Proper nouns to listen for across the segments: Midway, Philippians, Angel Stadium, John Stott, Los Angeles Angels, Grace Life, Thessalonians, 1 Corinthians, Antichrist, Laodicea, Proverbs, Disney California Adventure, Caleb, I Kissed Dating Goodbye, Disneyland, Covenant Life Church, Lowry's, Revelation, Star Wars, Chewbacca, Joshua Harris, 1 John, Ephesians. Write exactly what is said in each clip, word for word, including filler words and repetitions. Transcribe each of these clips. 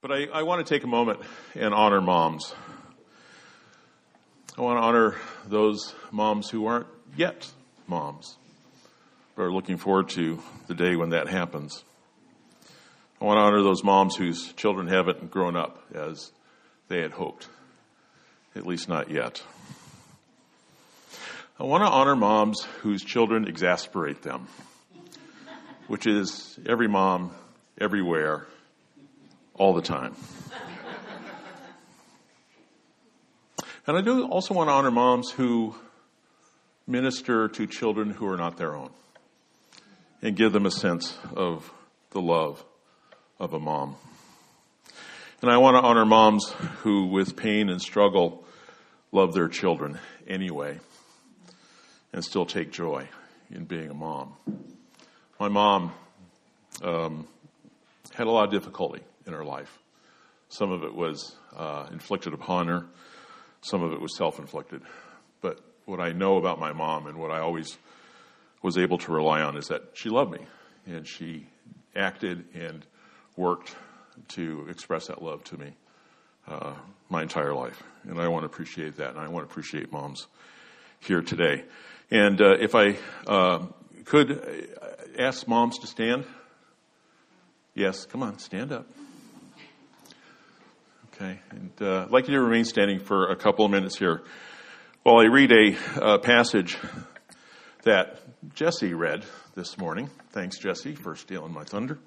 But I, I want to take a moment and honor moms. I want to honor those moms who aren't yet moms, but are looking forward to the day when that happens. I want to honor those moms whose children haven't grown up as they had hoped, at least not yet. I want to honor moms whose children exasperate them, which is every mom, everywhere, all the time. And I do also want to honor moms who minister to children who are not their own and give them a sense of the love of a mom. And I want to honor moms who, with pain and struggle, love their children anyway and still take joy in being a mom. My mom um, had a lot of difficulty in her life. Some of it was uh, inflicted upon her. Some of it was self-inflicted. But what I know about my mom and what I always was able to rely on is that she loved me. And she acted and worked to express that love to me uh, my entire life. And I want to appreciate that. And I want to appreciate moms here today. And uh, if I uh, could ask moms to stand. Yes, come on, stand up. Okay, and uh, I'd like you to remain standing for a couple of minutes here while I read a uh, passage that Jesse read this morning. Thanks, Jesse, for stealing my thunder.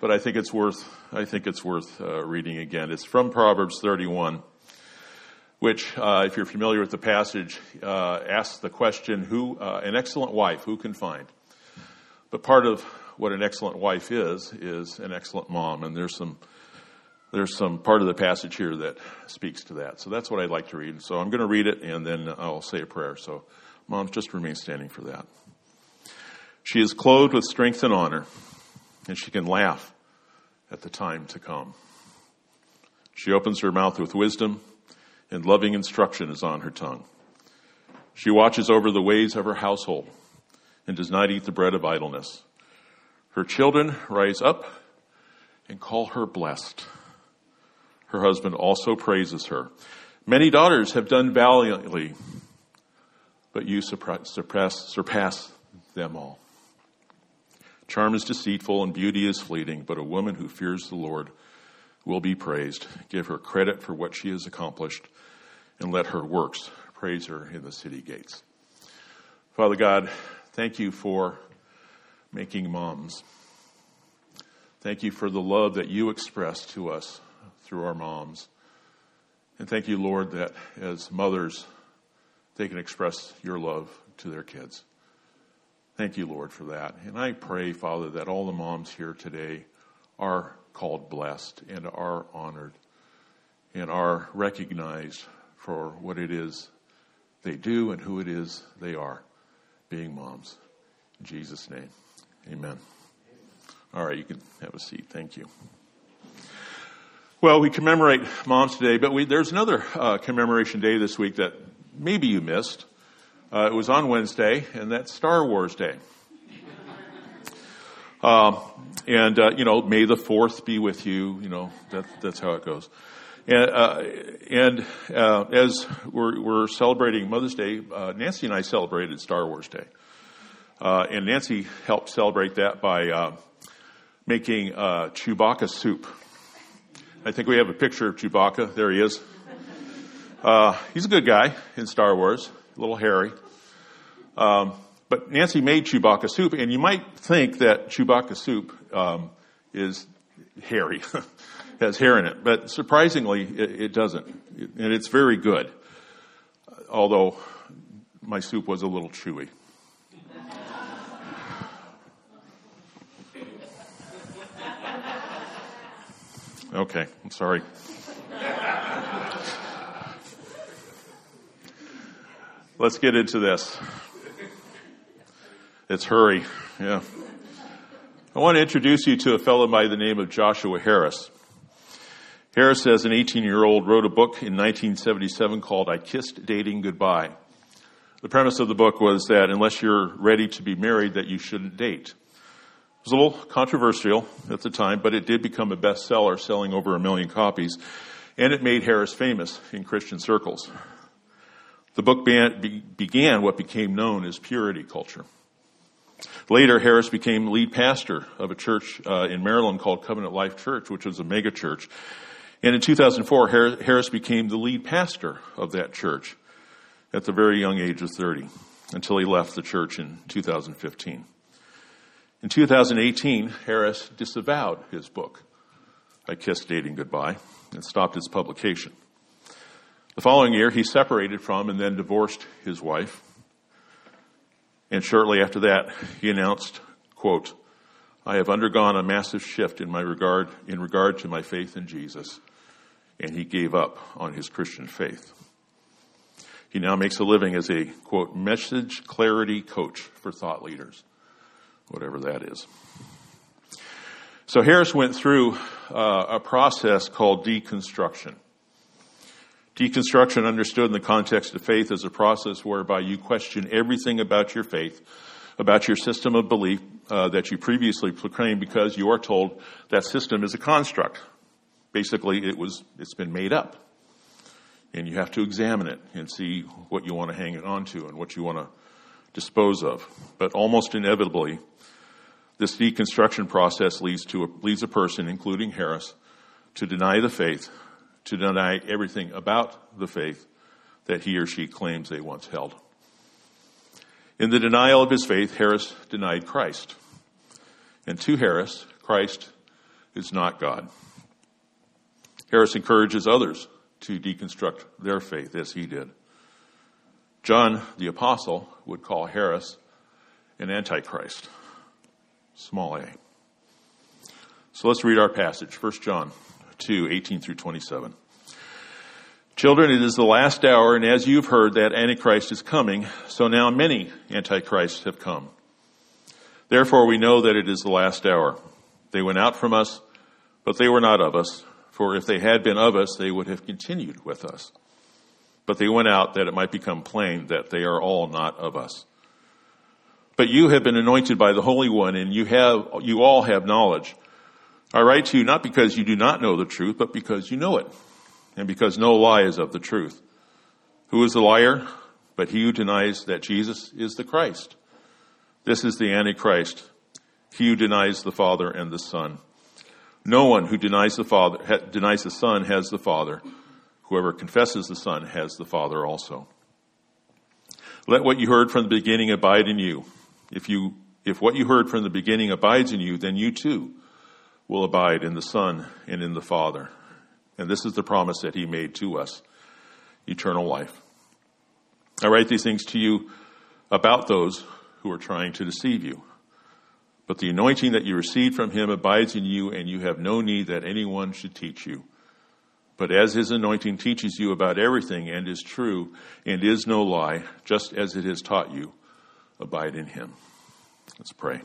But I think it's worth I think it's worth uh, reading again. It's from Proverbs thirty-one, which, uh, if you're familiar with the passage, uh, asks the question: Who uh, an excellent wife who can find? But part of what an excellent wife is is an excellent mom, and there's some. There's some part of the passage here that speaks to that. So that's what I'd like to read. So I'm going to read it, and then I'll say a prayer. So, moms, just remain standing for that. She is clothed with strength and honor, and she can laugh at the time to come. She opens her mouth with wisdom, and loving instruction is on her tongue. She watches over the ways of her household and does not eat the bread of idleness. Her children rise up and call her blessed. Her husband also praises her. Many daughters have done valiantly, but you surpass, surpass them all. Charm is deceitful and beauty is fleeting, but a woman who fears the Lord will be praised. Give her credit for what she has accomplished, and let her works praise her in the city gates. Father God, thank you for making moms. Thank you for the love that you express to us through our moms. And thank you, Lord, that as mothers, they can express your love to their kids. Thank you, Lord, for that. And I pray, Father, that all the moms here today are called blessed and are honored and are recognized for what it is they do and who it is they are, being moms. In Jesus' name, amen. All right, you can have a seat. Thank you. Well, we commemorate moms today, but we, there's another uh, commemoration day this week that maybe you missed. Uh, it was on Wednesday, and that's Star Wars Day. Uh, and, uh, you know, may the fourth be with you. You know, that, that's how it goes. And, uh, and uh, as we're, we're celebrating Mother's Day, uh, Nancy and I celebrated Star Wars Day. Uh, and Nancy helped celebrate that by uh, making uh, Chewbacca soup. I think we have a picture of Chewbacca. There he is. Uh, he's a good guy in Star Wars, a little hairy. Um, but Nancy made Chewbacca soup, and you might think that Chewbacca soup um, is hairy, has hair in it. But surprisingly, it, it doesn't. It, and it's very good, although my soup was a little chewy. Okay, I'm sorry. Let's get into this. It's hurry, yeah. I want to introduce you to a fellow by the name of Joshua Harris. Harris, as an eighteen-year-old, wrote a book in nineteen seventy-seven called I Kissed Dating Goodbye. The premise of the book was that unless you're ready to be married, that you shouldn't date. was a little controversial at the time, but it did become a bestseller, selling over a million copies, and it made Harris famous in Christian circles. The book began what became known as purity culture. Later, Harris became lead pastor of a church uh, in Maryland called Covenant Life Church, which was a mega church. And in two thousand four, Harris became the lead pastor of that church at the very young age of thirty, until he left the church in two thousand fifteen. In two thousand eighteen, Harris disavowed his book, I Kissed Dating Goodbye, and stopped its publication. The following year, he separated from and then divorced his wife. And shortly after that, he announced, quote, I have undergone a massive shift in my regard in regard to my faith in Jesus, and he gave up on his Christian faith. He now makes a living as a, quote, message clarity coach for thought leaders, whatever that is. So Harris went through uh, a process called deconstruction. Deconstruction, understood in the context of faith, is a process whereby you question everything about your faith, about your system of belief uh, that you previously proclaimed, because you are told that system is a construct. Basically, it was it's been made up, and you have to examine it and see what you want to hang it on to and what you want to dispose of. But almost inevitably, this deconstruction process leads to a, leads a person, including Harris, to deny the faith, to deny everything about the faith that he or she claims they once held. In the denial of his faith, Harris denied Christ. And to Harris, Christ is not God. Harris encourages others to deconstruct their faith as he did. John, the apostle, would call Harris an antichrist, small a. So let's read our passage, First John two, eighteen through twenty-seven. Children, it is the last hour, and as you've heard that Antichrist is coming, so now many Antichrists have come. Therefore we know that it is the last hour. They went out from us, but they were not of us, for if they had been of us, they would have continued with us. But they went out that it might become plain that they are all not of us. But you have been anointed by the Holy One, and you have, you all have knowledge. I write to you not because you do not know the truth, but because you know it, and because no lie is of the truth. Who is the liar? But he who denies that Jesus is the Christ. This is the Antichrist, he who denies the Father and the Son. No one who denies the Father ha, denies the Son has the Father. Whoever confesses the Son has the Father also. Let what you heard from the beginning abide in you. If you, if what you heard from the beginning abides in you, then you too will abide in the Son and in the Father. And this is the promise that he made to us, eternal life. I write these things to you about those who are trying to deceive you. But the anointing that you received from him abides in you, and you have no need that anyone should teach you. But as his anointing teaches you about everything and is true and is no lie, just as it has taught you, abide in him. Let's pray.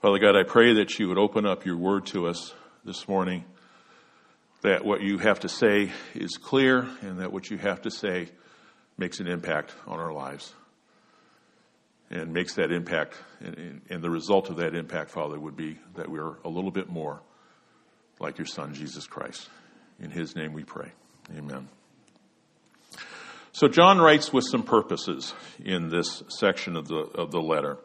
Father God, I pray that you would open up your word to us this morning, that what you have to say is clear, and that what you have to say makes an impact on our lives. And makes that impact, and, and the result of that impact, Father, would be that we're a little bit more like your Son, Jesus Christ. In his name we pray. Amen. So John writes with some purposes in this section of the of the letter.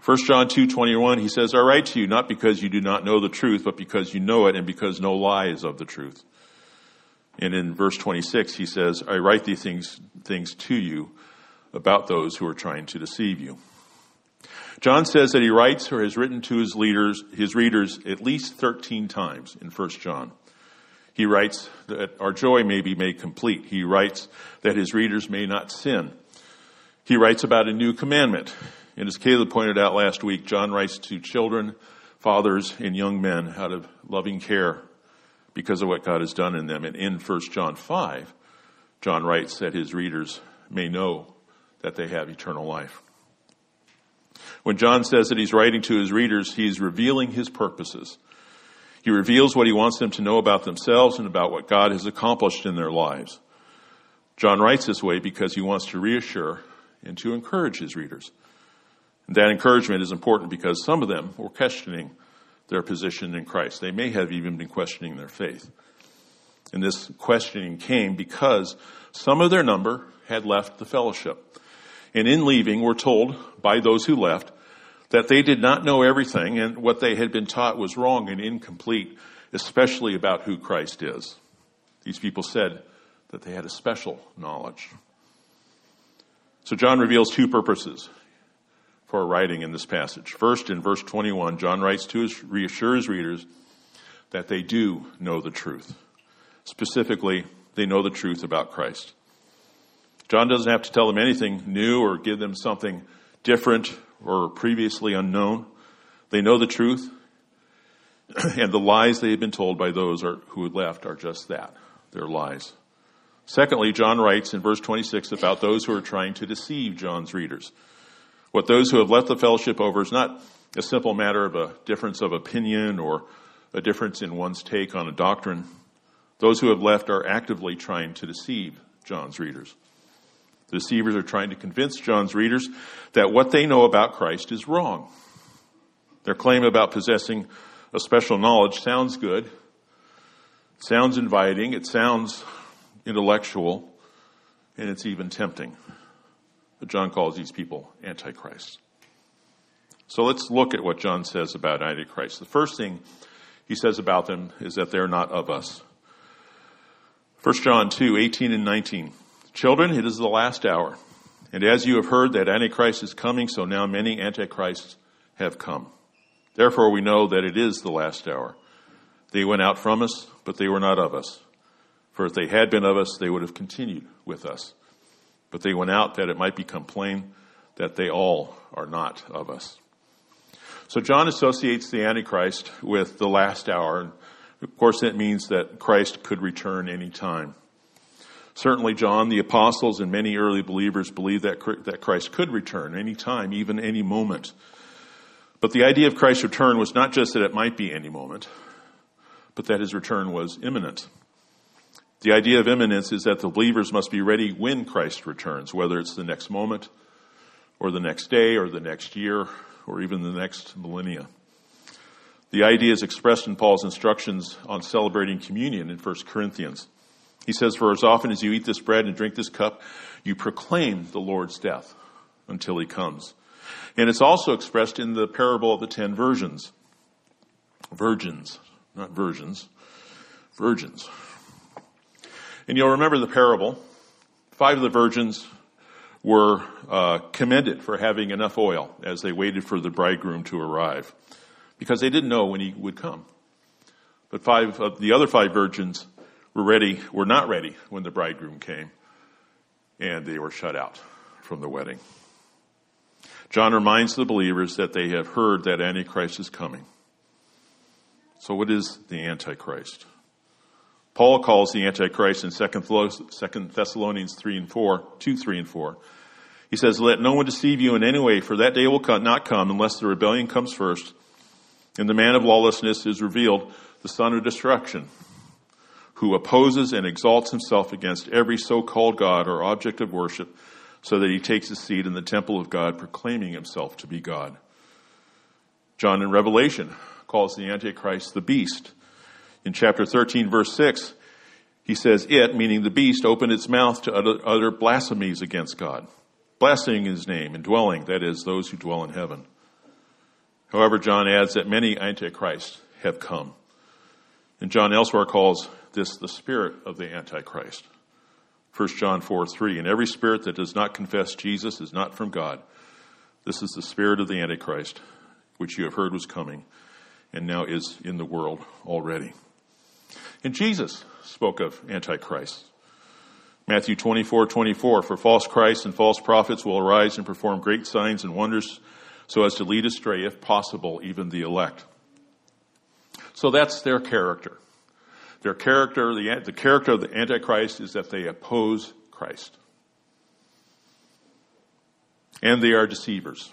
First John two twenty-one, he says, I write to you not because you do not know the truth, but because you know it, and because no lie is of the truth. And in verse twenty-six, he says, I write these things, things to you about those who are trying to deceive you. John says that he writes or has written to his leaders, his readers at least thirteen times in First John. He writes that our joy may be made complete. He writes that his readers may not sin. He writes about a new commandment. And as Caleb pointed out last week, John writes to children, fathers, and young men out of loving care because of what God has done in them. And in First John five, John writes that his readers may know that they have eternal life. When John says that he's writing to his readers, he's revealing his purposes. He reveals what he wants them to know about themselves and about what God has accomplished in their lives. John writes this way because he wants to reassure and to encourage his readers. And that encouragement is important because some of them were questioning their position in Christ. They may have even been questioning their faith. And this questioning came because some of their number had left the fellowship. And in leaving, we're told by those who left that they did not know everything, and what they had been taught was wrong and incomplete, especially about who Christ is. These people said that they had a special knowledge. So John reveals two purposes for writing in this passage. First, in verse twenty-one, John writes to his, reassure his readers that they do know the truth. Specifically, they know the truth about Christ. John doesn't have to tell them anything new or give them something different or previously unknown. They know the truth, and the lies they have been told by those are, who had left are just that, they're lies. Secondly, John writes in verse twenty-six about those who are trying to deceive John's readers. What those who have left the fellowship over is not a simple matter of a difference of opinion or a difference in one's take on a doctrine. Those who have left are actively trying to deceive John's readers. The deceivers are trying to convince John's readers that what they know about Christ is wrong. Their claim about possessing a special knowledge sounds good, sounds inviting, it sounds intellectual, and it's even tempting. But John calls these people antichrists. So let's look at what John says about antichrists. The first thing he says about them is that they're not of us. First John two, eighteen and nineteen. Children, it is the last hour. And as you have heard that Antichrist is coming, so now many antichrists have come. Therefore we know that it is the last hour. They went out from us, but they were not of us. For if they had been of us, they would have continued with us. But they went out that it might become plain that they all are not of us. So John associates the Antichrist with the last hour. Of course, that means that Christ could return any time. Certainly, John, the apostles, and many early believers believed that that Christ could return any time, even any moment. But the idea of Christ's return was not just that it might be any moment, but that his return was imminent. The idea of imminence is that the believers must be ready when Christ returns, whether it's the next moment, or the next day, or the next year, or even the next millennia. The idea is expressed in Paul's instructions on celebrating communion in First Corinthians. He says, "For as often as you eat this bread and drink this cup, you proclaim the Lord's death until he comes." And it's also expressed in the parable of the ten virgins. Virgins, not virgins. Virgins. And you'll remember the parable. Five of the virgins were uh, commended for having enough oil as they waited for the bridegroom to arrive, because they didn't know when he would come. But five of the other five virgins were ready, were not ready when the bridegroom came, and they were shut out from the wedding. John reminds the believers that they have heard that Antichrist is coming. So what is the Antichrist? Paul calls the Antichrist in Second Thessalonians three and four, two, three, and four. He says, "Let no one deceive you in any way, for that day will not come unless the rebellion comes first, and the man of lawlessness is revealed, the son of destruction, who opposes and exalts himself against every so-called God or object of worship, so that he takes his seat in the temple of God, proclaiming himself to be God." John in Revelation calls the Antichrist the beast. In chapter thirteen, verse six, he says, "It," meaning the beast, "opened its mouth to utter, utter blasphemies against God, blaspheming his name and dwelling," that is, those who dwell in heaven. However, John adds that many antichrists have come. And John elsewhere calls this the spirit of the Antichrist. First John four, three, "And every spirit that does not confess Jesus is not from God. This is the spirit of the Antichrist, which you have heard was coming, and now is in the world already." And Jesus spoke of antichrists. Matthew twenty-four, twenty-four, "For false Christs and false prophets will arise and perform great signs and wonders, so as to lead astray, if possible, even the elect." So that's their character. Their character, the, the character of the Antichrist is that they oppose Christ. And they are deceivers.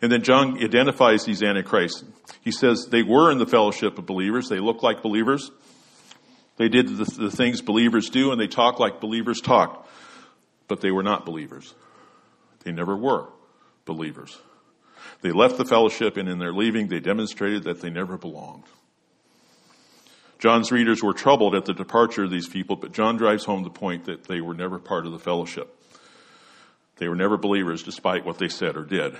And then John identifies these antichrists. He says they were in the fellowship of believers. They look like believers. They did the, the things believers do, and they talk like believers talked. But they were not believers. They never were believers. They left the fellowship, and in their leaving, they demonstrated that they never belonged. John's readers were troubled at the departure of these people, but John drives home the point that they were never part of the fellowship. They were never believers despite what they said or did,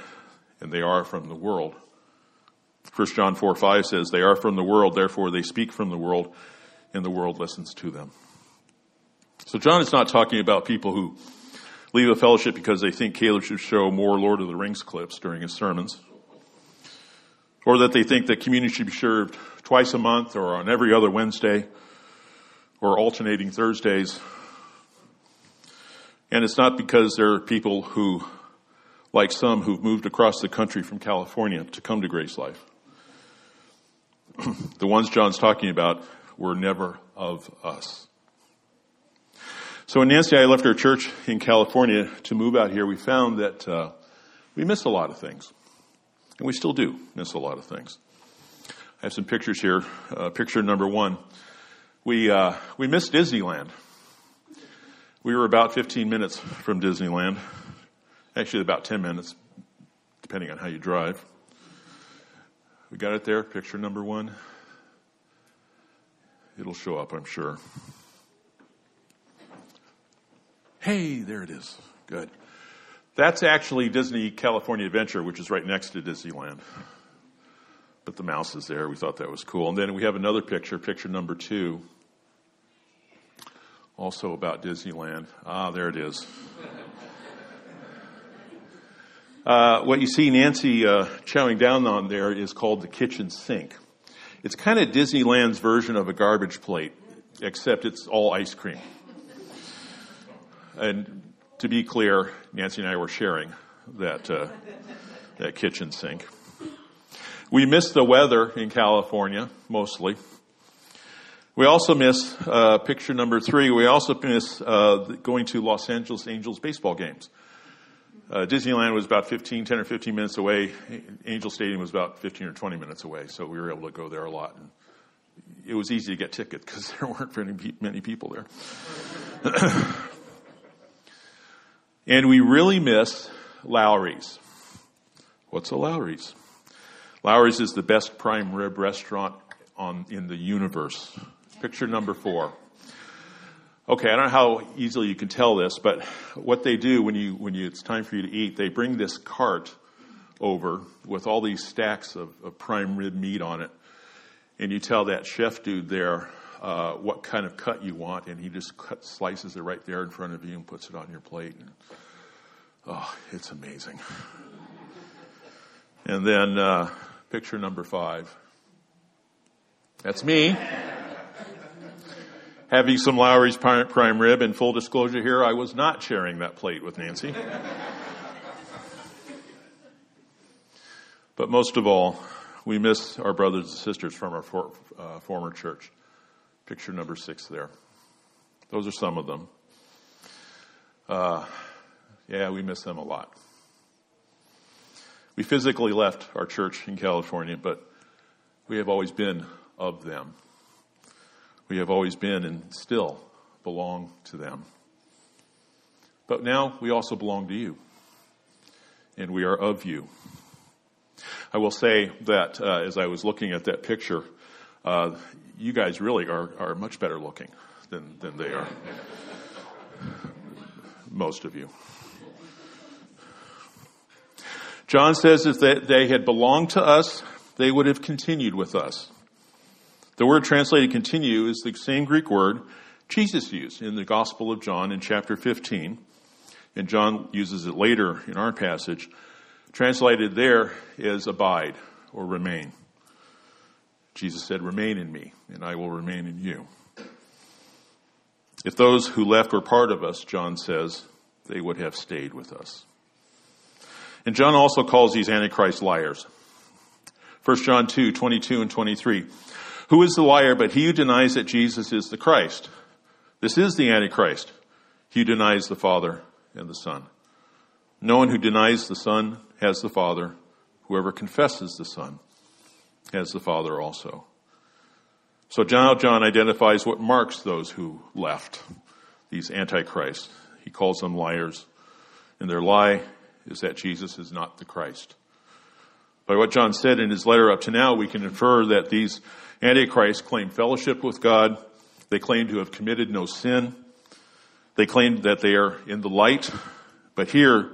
and they are from the world. First John four five says, they are from the world, therefore they speak from the world, and the world listens to them. So John is not talking about people who leave a fellowship because they think Caleb should show more Lord of the Rings clips during his sermons, or that they think that community should be served twice a month or on every other Wednesday or alternating Thursdays. And it's not because there are people who, like some, who've moved across the country from California to come to Grace Life. The ones John's talking about were never of us. So when Nancy and I left our church in California to move out here, we found that uh, we miss a lot of things. And we still do miss a lot of things. I have some pictures here. Uh, picture number one. We uh, we missed Disneyland. We were about fifteen minutes from Disneyland. Actually, about ten minutes, depending on how you drive. We got it there, picture number one. It'll show up, I'm sure. Hey, there it is. Good. That's actually Disney California Adventure, which is right next to Disneyland. But the mouse is there. We thought that was cool. And then we have another picture, picture number two, also about Disneyland. Ah, there it is. uh, what you see Nancy uh, chowing down on there is called the kitchen sink. It's kind of Disneyland's version of a garbage plate, except it's all ice cream. And to be clear, Nancy and I were sharing that uh, that kitchen sink. We miss the weather in California, mostly. We also miss, uh, picture number three, we also miss uh, going to Los Angeles Angels baseball games. Uh, Disneyland was about fifteen, ten or fifteen minutes away. Angel Stadium was about fifteen or twenty minutes away, so we were able to go there a lot. And it was easy to get tickets because there weren't very many people there. And we really miss Lowry's. What's a Lowry's? Lowry's is the best prime rib restaurant on in the universe. Picture number four. Okay, I don't know how easily you can tell this, but what they do when you when you it's time for you to eat, they bring this cart over with all these stacks of, of prime rib meat on it, and you tell that chef dude there Uh, what kind of cut you want, and he just cuts, slices it right there in front of you and puts it on your plate. And, oh, it's amazing. And then uh, picture number five. That's me. Having some Lowry's prime, prime rib, and full disclosure here, I was not sharing that plate with Nancy. But most of all, we miss our brothers and sisters from our for, uh, former church. Picture number six there. Those are some of them. Uh, yeah, we miss them a lot. We physically left our church in California, but we have always been of them. We have always been and still belong to them. But now we also belong to you, and we are of you. I will say that uh, as I was looking at that picture, uh, you guys really are, are much better looking than, than they are. Most of you. John says if they, they had belonged to us, they would have continued with us. The word translated continue is the same Greek word Jesus used in the Gospel of John in chapter fifteen. And John uses it later in our passage. Translated there is abide or remain. Jesus said, remain in me, and I will remain in you. If those who left were part of us, John says, they would have stayed with us. And John also calls these Antichrist liars. First John two, twenty-two and twenty-three. Who is the liar but he who denies that Jesus is the Christ? This is the Antichrist. He denies the Father and the Son. No one who denies the Son has the Father. Whoever confesses the Son as the Father also. So now John identifies what marks those who left, these antichrists. He calls them liars, and their lie is that Jesus is not the Christ. By what John said in his letter up to now, we can infer that these antichrists claim fellowship with God. They claim to have committed no sin. They claim that they are in the light. But here,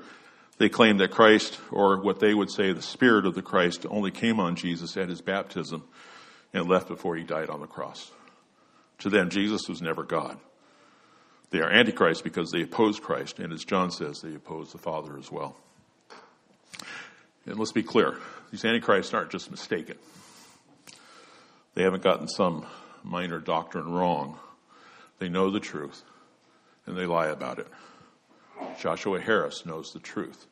they claim that Christ, or what they would say the Spirit of the Christ, only came on Jesus at his baptism and left before he died on the cross. To them, Jesus was never God. They are antichrist because they oppose Christ, and as John says, they oppose the Father as well. And let's be clear, these antichrists aren't just mistaken. They haven't gotten some minor doctrine wrong. They know the truth, and they lie about it. Joshua Harris knows the truth,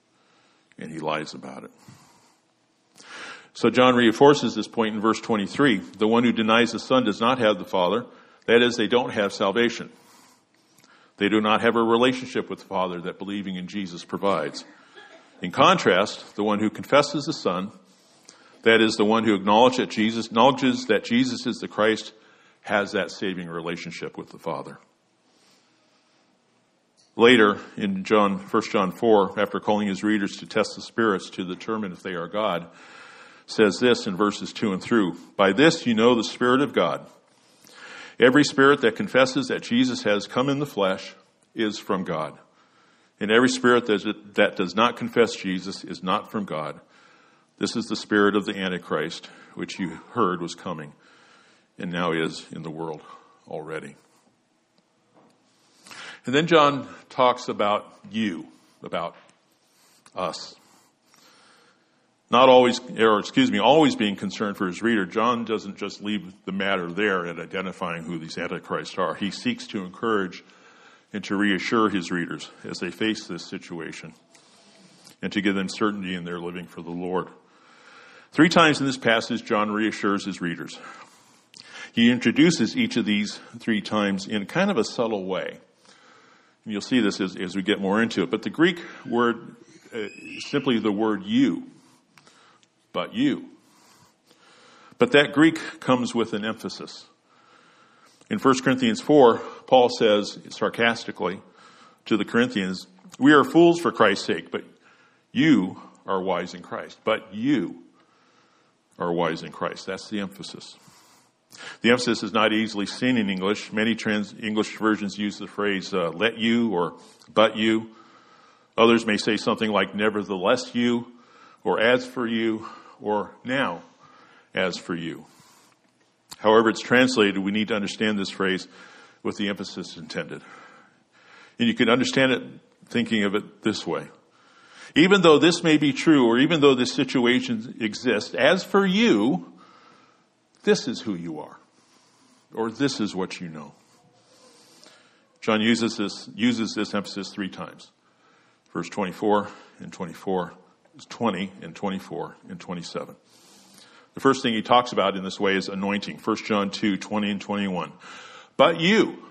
and he lies about it. So John reinforces this point in verse twenty-three. The one who denies the Son does not have the Father. That is, they don't have salvation. They do not have a relationship with the Father that believing in Jesus provides. In contrast, the one who confesses the Son, that is, the one who acknowledges that Jesus, acknowledges that Jesus is the Christ, has that saving relationship with the Father. Later in John, First John four, after calling his readers to test the spirits to determine if they are God, says this in verses two and through. By this you know the Spirit of God. Every spirit that confesses that Jesus has come in the flesh is from God. And every spirit that does not confess Jesus is not from God. This is the spirit of the Antichrist, which you heard was coming and now is in the world already. And then John talks about you, about us. Not always, or excuse me, always being concerned for his reader, John doesn't just leave the matter there at identifying who these antichrists are. He seeks to encourage and to reassure his readers as they face this situation and to give them certainty in their living for the Lord. Three times in this passage, John reassures his readers. He introduces each of these three times in kind of a subtle way. And you'll see this as, as we get more into it. But the Greek word uh, is simply the word you. But you. But that Greek comes with an emphasis. In First Corinthians four, Paul says sarcastically to the Corinthians, we are fools for Christ's sake, but you are wise in Christ. But you are wise in Christ. That's the emphasis. The emphasis is not easily seen in English. Many trans- English versions use the phrase, uh, let you or but you. Others may say something like, nevertheless you, or as for you, or now as for you. However it's translated, we need to understand this phrase with the emphasis intended. And you can understand it thinking of it this way. Even though this may be true, or even though this situation exists, as for you, this is who you are, or this is what you know. John uses this, uses this emphasis three times. Verse twenty-four and twenty-four, twenty and twenty-four and twenty-seven. The first thing he talks about in this way is anointing. First John two, twenty and twenty-one. But you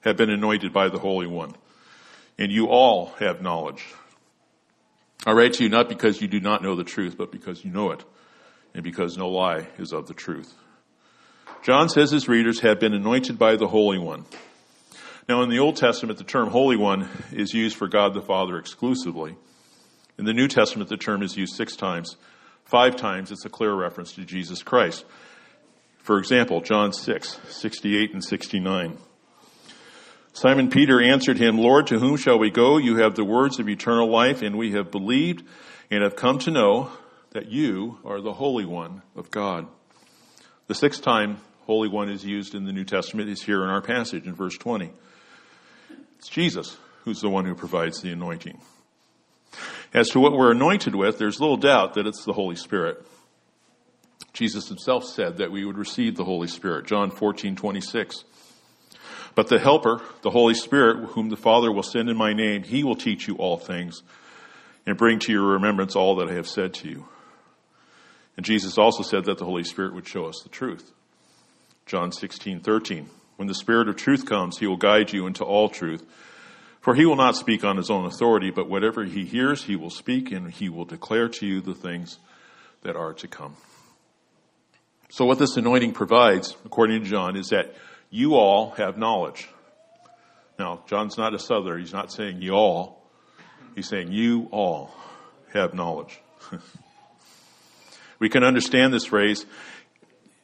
have been anointed by the Holy One, and you all have knowledge. I write to you not because you do not know the truth, but because you know it, and because no lie is of the truth. John says his readers have been anointed by the Holy One. Now, in the Old Testament, the term Holy One is used for God the Father exclusively. In the New Testament, the term is used six times. Five times, it's a clear reference to Jesus Christ. For example, John six, sixty-eight and sixty-nine. Simon Peter answered him, Lord, to whom shall we go? You have the words of eternal life, and we have believed and have come to know that you are the Holy One of God. The sixth time Holy One is used in the New Testament is here in our passage in verse twenty. It's Jesus who's the one who provides the anointing. As to what we're anointed with, there's little doubt that it's the Holy Spirit. Jesus himself said that we would receive the Holy Spirit, John fourteen, twenty-six. But the Helper, the Holy Spirit, whom the Father will send in my name, he will teach you all things and bring to your remembrance all that I have said to you. And Jesus also said that the Holy Spirit would show us the truth. John sixteen, thirteen. When the Spirit of truth comes, he will guide you into all truth. For he will not speak on his own authority, but whatever he hears, he will speak, and he will declare to you the things that are to come. So what this anointing provides, according to John, is that you all have knowledge. Now, John's not a southerner. He's not saying you all. He's saying, you all have knowledge. We can understand this phrase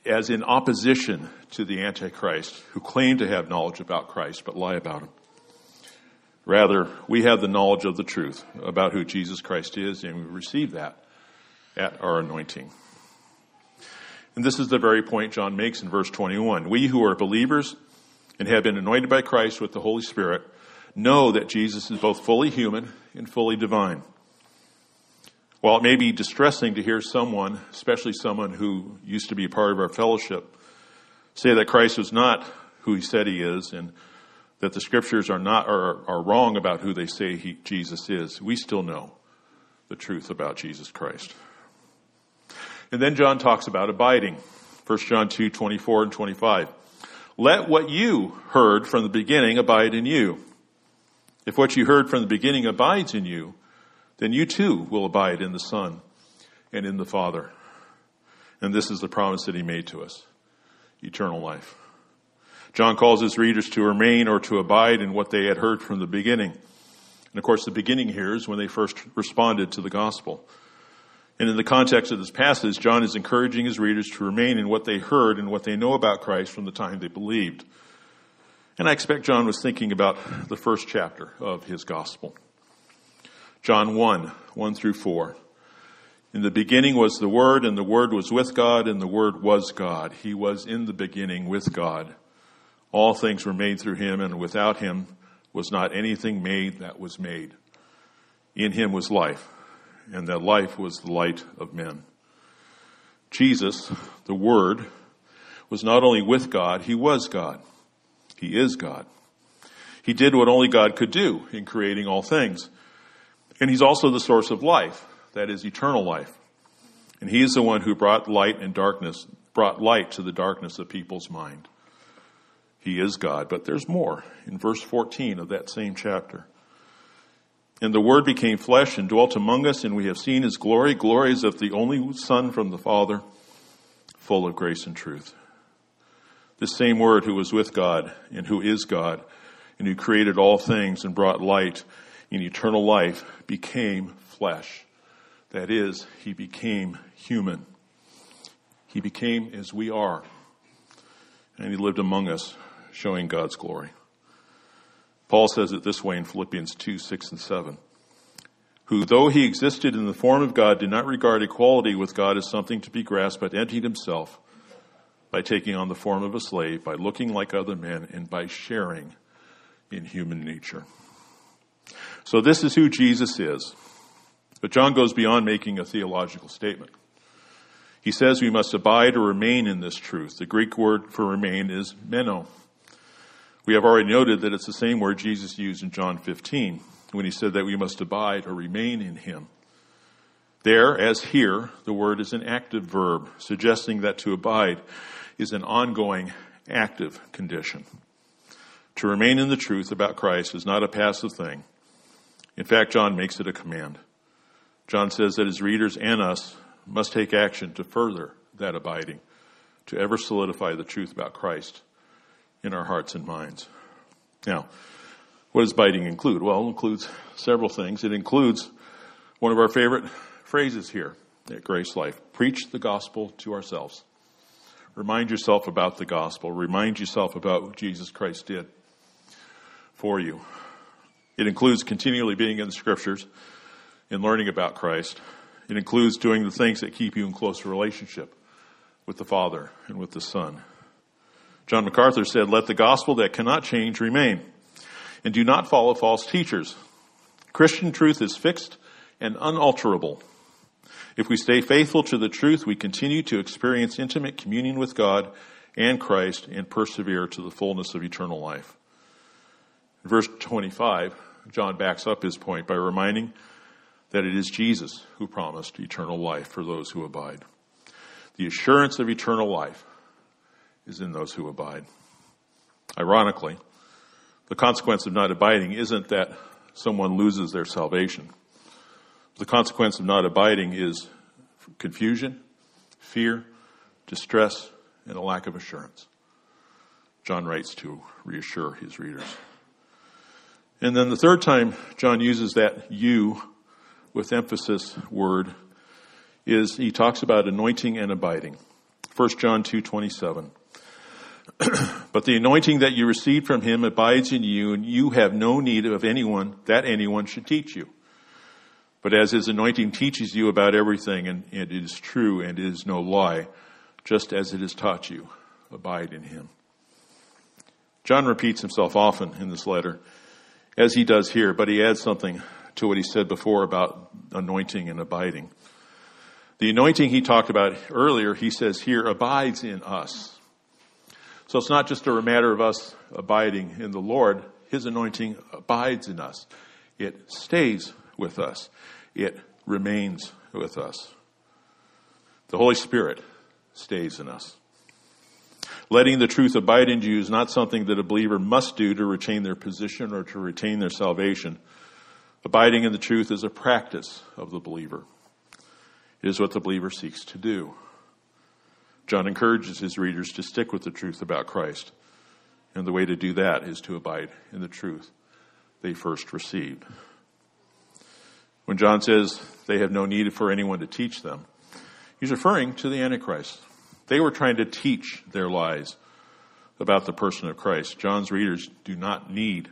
as in opposition to the Antichrist, who claim to have knowledge about Christ but lie about him. Rather, we have the knowledge of the truth about who Jesus Christ is, and we receive that at our anointing. And this is the very point John makes in verse twenty-one. We who are believers and have been anointed by Christ with the Holy Spirit know that Jesus is both fully human and fully divine. While it may be distressing to hear someone, especially someone who used to be part of our fellowship, say that Christ was not who he said he is, and that the scriptures are not are, are wrong about who they say he, Jesus is, we still know the truth about Jesus Christ. And then John talks about abiding. First John two, twenty-four and twenty-five. Let what you heard from the beginning abide in you. If what you heard from the beginning abides in you, then you too will abide in the Son and in the Father. And this is the promise that he made to us, eternal life. John calls his readers to remain or to abide in what they had heard from the beginning. And of course, the beginning here is when they first responded to the gospel. And in the context of this passage, John is encouraging his readers to remain in what they heard and what they know about Christ from the time they believed. And I expect John was thinking about the first chapter of his gospel. John one, one through four. In the beginning was the Word, and the Word was with God, and the Word was God. He was in the beginning with God. All things were made through him, and without him was not anything made that was made. In him was life, and that life was the light of men. Jesus, the Word, was not only with God, he was God. He is God. He did what only God could do in creating all things. And he's also the source of life, that is, eternal life. And he is the one who brought light and darkness, brought light to the darkness of people's mind. He is God, but there's more in verse fourteen of that same chapter. And the Word became flesh and dwelt among us, and we have seen his glory, glories of the only Son from the Father, full of grace and truth. This same Word who was with God and who is God and who created all things and brought light and eternal life became flesh. That is, he became human. He became as we are, and he lived among us, showing God's glory. Paul says it this way in Philippians two, six, and seven. Who, though he existed in the form of God, did not regard equality with God as something to be grasped, but emptied himself by taking on the form of a slave, by looking like other men, and by sharing in human nature. So this is who Jesus is. But John goes beyond making a theological statement. He says we must abide or remain in this truth. The Greek word for remain is meno. We have already noted that it's the same word Jesus used in John fifteen when he said that we must abide or remain in him. There, as here, the word is an active verb, suggesting that to abide is an ongoing active condition. To remain in the truth about Christ is not a passive thing. In fact, John makes it a command. John says that his readers and us must take action to further that abiding, to ever solidify the truth about Christ in our hearts and minds. Now, what does abiding include? Well, it includes several things. It includes one of our favorite phrases here at Grace Life: preach the gospel to ourselves. Remind yourself about the gospel. Remind yourself about what Jesus Christ did for you. It includes continually being in the scriptures and learning about Christ. It includes doing the things that keep you in close relationship with the Father and with the Son. John MacArthur said, let the gospel that cannot change remain, and do not follow false teachers. Christian truth is fixed and unalterable. If we stay faithful to the truth, we continue to experience intimate communion with God and Christ and persevere to the fullness of eternal life. In verse twenty-five, John backs up his point by reminding that it is Jesus who promised eternal life for those who abide. The assurance of eternal life is in those who abide. Ironically, the consequence of not abiding isn't that someone loses their salvation. The consequence of not abiding is confusion, fear, distress, and a lack of assurance. John writes to reassure his readers. And then the third time John uses that you with emphasis word is he talks about anointing and abiding. First John two twenty-seven. But the anointing that you received from him abides in you, and you have no need of anyone that anyone should teach you. But as his anointing teaches you about everything, and, and it is true and it is no lie, just as it has taught you, abide in him. John repeats himself often in this letter, as he does here, but he adds something to what he said before about anointing and abiding. The anointing he talked about earlier, he says here, abides in us. So it's not just a matter of us abiding in the Lord. His anointing abides in us. It stays with us. It remains with us. The Holy Spirit stays in us. Letting the truth abide in you is not something that a believer must do to retain their position or to retain their salvation. Abiding in the truth is a practice of the believer. It is what the believer seeks to do. John encourages his readers to stick with the truth about Christ. And the way to do that is to abide in the truth they first received. When John says they have no need for anyone to teach them, he's referring to the Antichrist. They were trying to teach their lies about the person of Christ. John's readers do not need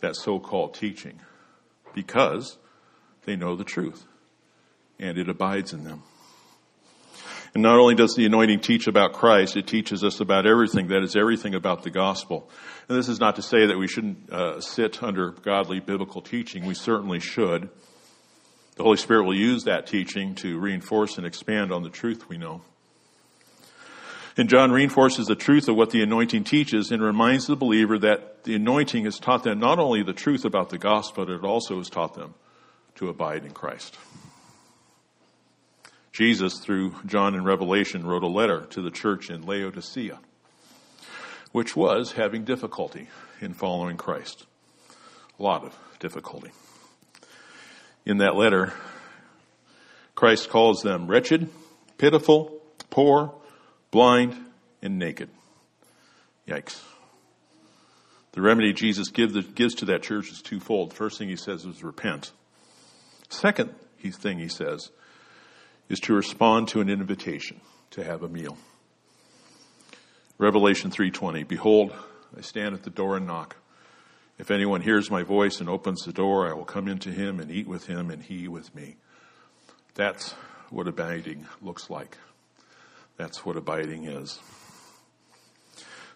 that so-called teaching because they know the truth and it abides in them. And not only does the anointing teach about Christ, it teaches us about everything. That is, everything about the gospel. And this is not to say that we shouldn't uh, sit under godly biblical teaching. We certainly should. The Holy Spirit will use that teaching to reinforce and expand on the truth we know. And John reinforces the truth of what the anointing teaches and reminds the believer that the anointing has taught them not only the truth about the gospel, but it also has taught them to abide in Christ. Jesus, through John in Revelation, wrote a letter to the church in Laodicea, which was having difficulty in following Christ. A lot of difficulty. In that letter, Christ calls them wretched, pitiful, poor, blind, and naked. Yikes. The remedy Jesus gives to that church is twofold. First thing he says is repent. Second thing he says is to respond to an invitation to have a meal. Revelation three twenty, behold, I stand at the door and knock. If anyone hears my voice and opens the door, I will come into him and eat with him and he with me. That's what abiding looks like. That's what abiding is.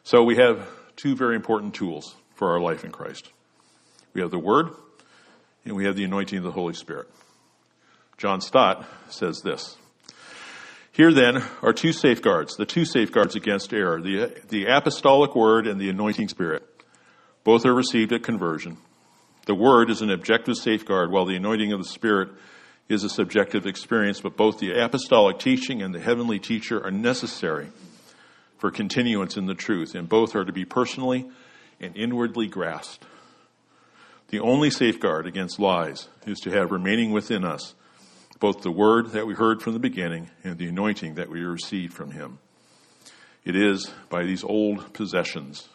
So we have two very important tools for our life in Christ. We have the Word and we have the anointing of the Holy Spirit. John Stott says this. Here then are two safeguards, the two safeguards against error, the, the apostolic word and the anointing spirit. Both are received at conversion. The word is an objective safeguard, while the anointing of the spirit is a subjective experience, but both the apostolic teaching and the heavenly teacher are necessary for continuance in the truth, and both are to be personally and inwardly grasped. The only safeguard against lies is to have remaining within us both the word that we heard from the beginning and the anointing that we received from him. It is by these old possessions,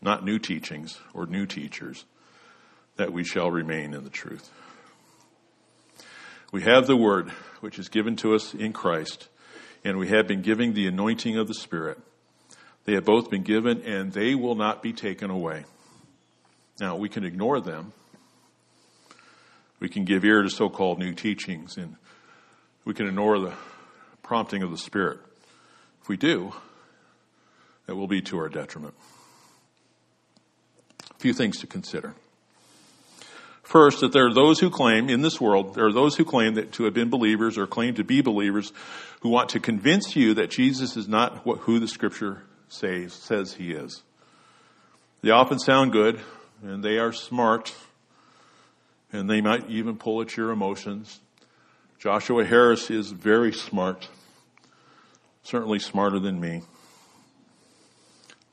not new teachings or new teachers, that we shall remain in the truth. We have the word which is given to us in Christ, and we have been given the anointing of the Spirit. They have both been given, and they will not be taken away. Now, we can ignore them. We can give ear to so-called new teachings, and we can ignore the prompting of the Spirit. If we do, that will be to our detriment. A few things to consider. First, that there are those who claim in this world, there are those who claim that to have been believers or claim to be believers who want to convince you that Jesus is not what, who the Scripture says, says he is. They often sound good, and they are smart, and they might even pull at your emotions. Joshua Harris is very smart, certainly smarter than me.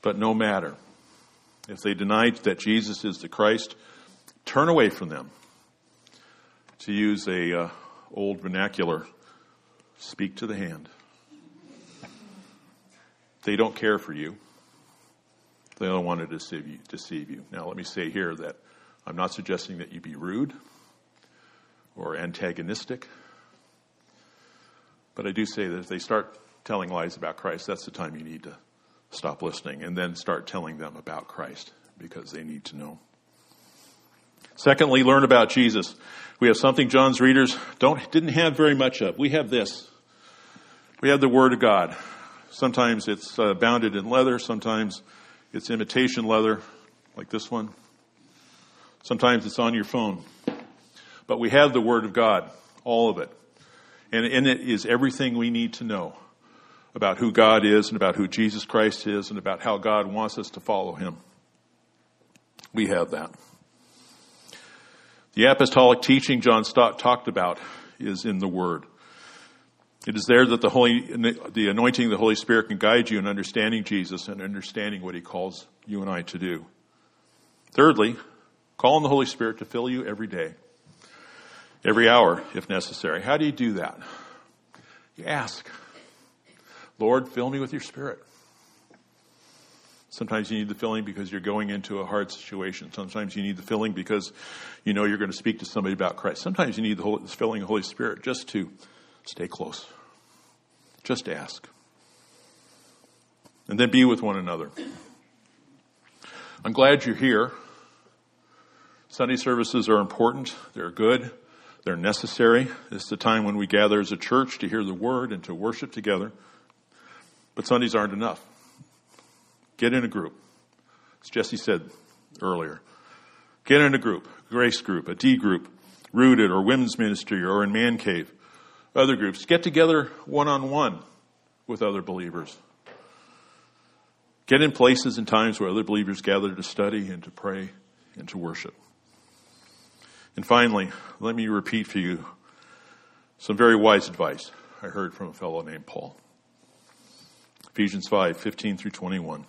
But no matter. If they deny that Jesus is the Christ, turn away from them. To use a uh, old vernacular, speak to the hand. They don't care for you. They don't want to deceive you. Deceive you. Now let me say here that I'm not suggesting that you be rude or antagonistic, but I do say that if they start telling lies about Christ, that's the time you need to stop listening and then start telling them about Christ, because they need to know. Secondly, learn about Jesus. We have something John's readers don't didn't have very much of. We have this. We have the Word of God. Sometimes it's uh, bounded in leather. Sometimes it's imitation leather, like this one. Sometimes it's on your phone. But we have the Word of God, all of it. And in it is everything we need to know about who God is and about who Jesus Christ is and about how God wants us to follow Him. We have that. The apostolic teaching John Stott talked about is in the Word. It is there that the Holy, the anointing of the Holy Spirit can guide you in understanding Jesus and understanding what He calls you and I to do. Thirdly, call on the Holy Spirit to fill you every day, every hour if necessary. How do you do that? You ask, Lord, fill me with your Spirit. Sometimes you need the filling because you're going into a hard situation. Sometimes you need the filling because you know you're going to speak to somebody about Christ. Sometimes you need the whole, filling of the Holy Spirit just to stay close. Just ask. And then be with one another. I'm glad you're here. Sunday services are important. They're good. They're necessary. It's the time when we gather as a church to hear the Word and to worship together. But Sundays aren't enough. Get in a group. As Jesse said earlier, get in a group, a grace group, a D group, Rooted or Women's Ministry or in Man Cave, other groups. Get together one-on-one with other believers. Get in places and times where other believers gather to study and to pray and to worship. And finally, let me repeat for you some very wise advice I heard from a fellow named Paul. Ephesians five, fifteen through twenty-one.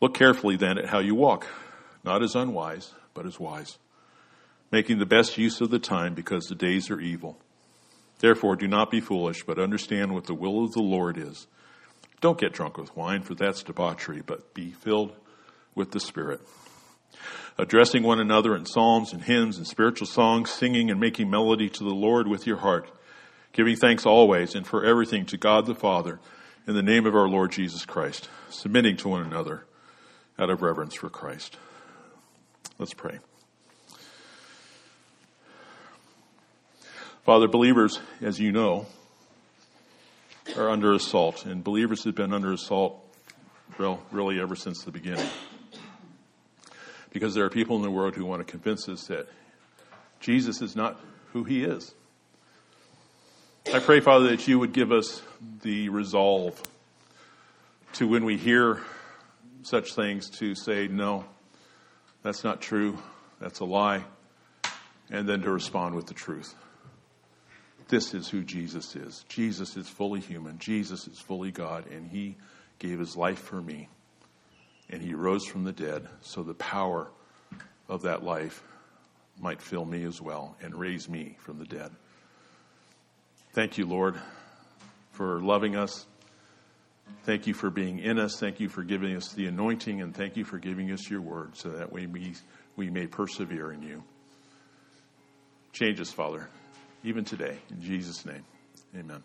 Look carefully then at how you walk, not as unwise, but as wise, making the best use of the time because the days are evil. Therefore, do not be foolish, but understand what the will of the Lord is. Don't get drunk with wine, for that's debauchery, but be filled with the Spirit, addressing one another in psalms and hymns and spiritual songs, singing and making melody to the Lord with your heart, giving thanks always and for everything to God the Father in the name of our Lord Jesus Christ, submitting to one another out of reverence for Christ. Let's pray. Father, believers, as you know, are under assault, and believers have been under assault, well, really ever since the beginning, because there are people in the world who want to convince us that Jesus is not who He is. I pray, Father, that you would give us the resolve to, when we hear such things, to say, no, that's not true, that's a lie, and then to respond with the truth. This is who Jesus is. Jesus is fully human. Jesus is fully God, and He gave His life for me, and He rose from the dead, so the power of that life might fill me as well and raise me from the dead. Thank you, Lord, for loving us. Thank you for being in us. Thank you for giving us the anointing, and thank you for giving us your word so that we, we, we may persevere in you. Change us, Father, even today. In Jesus' name, amen.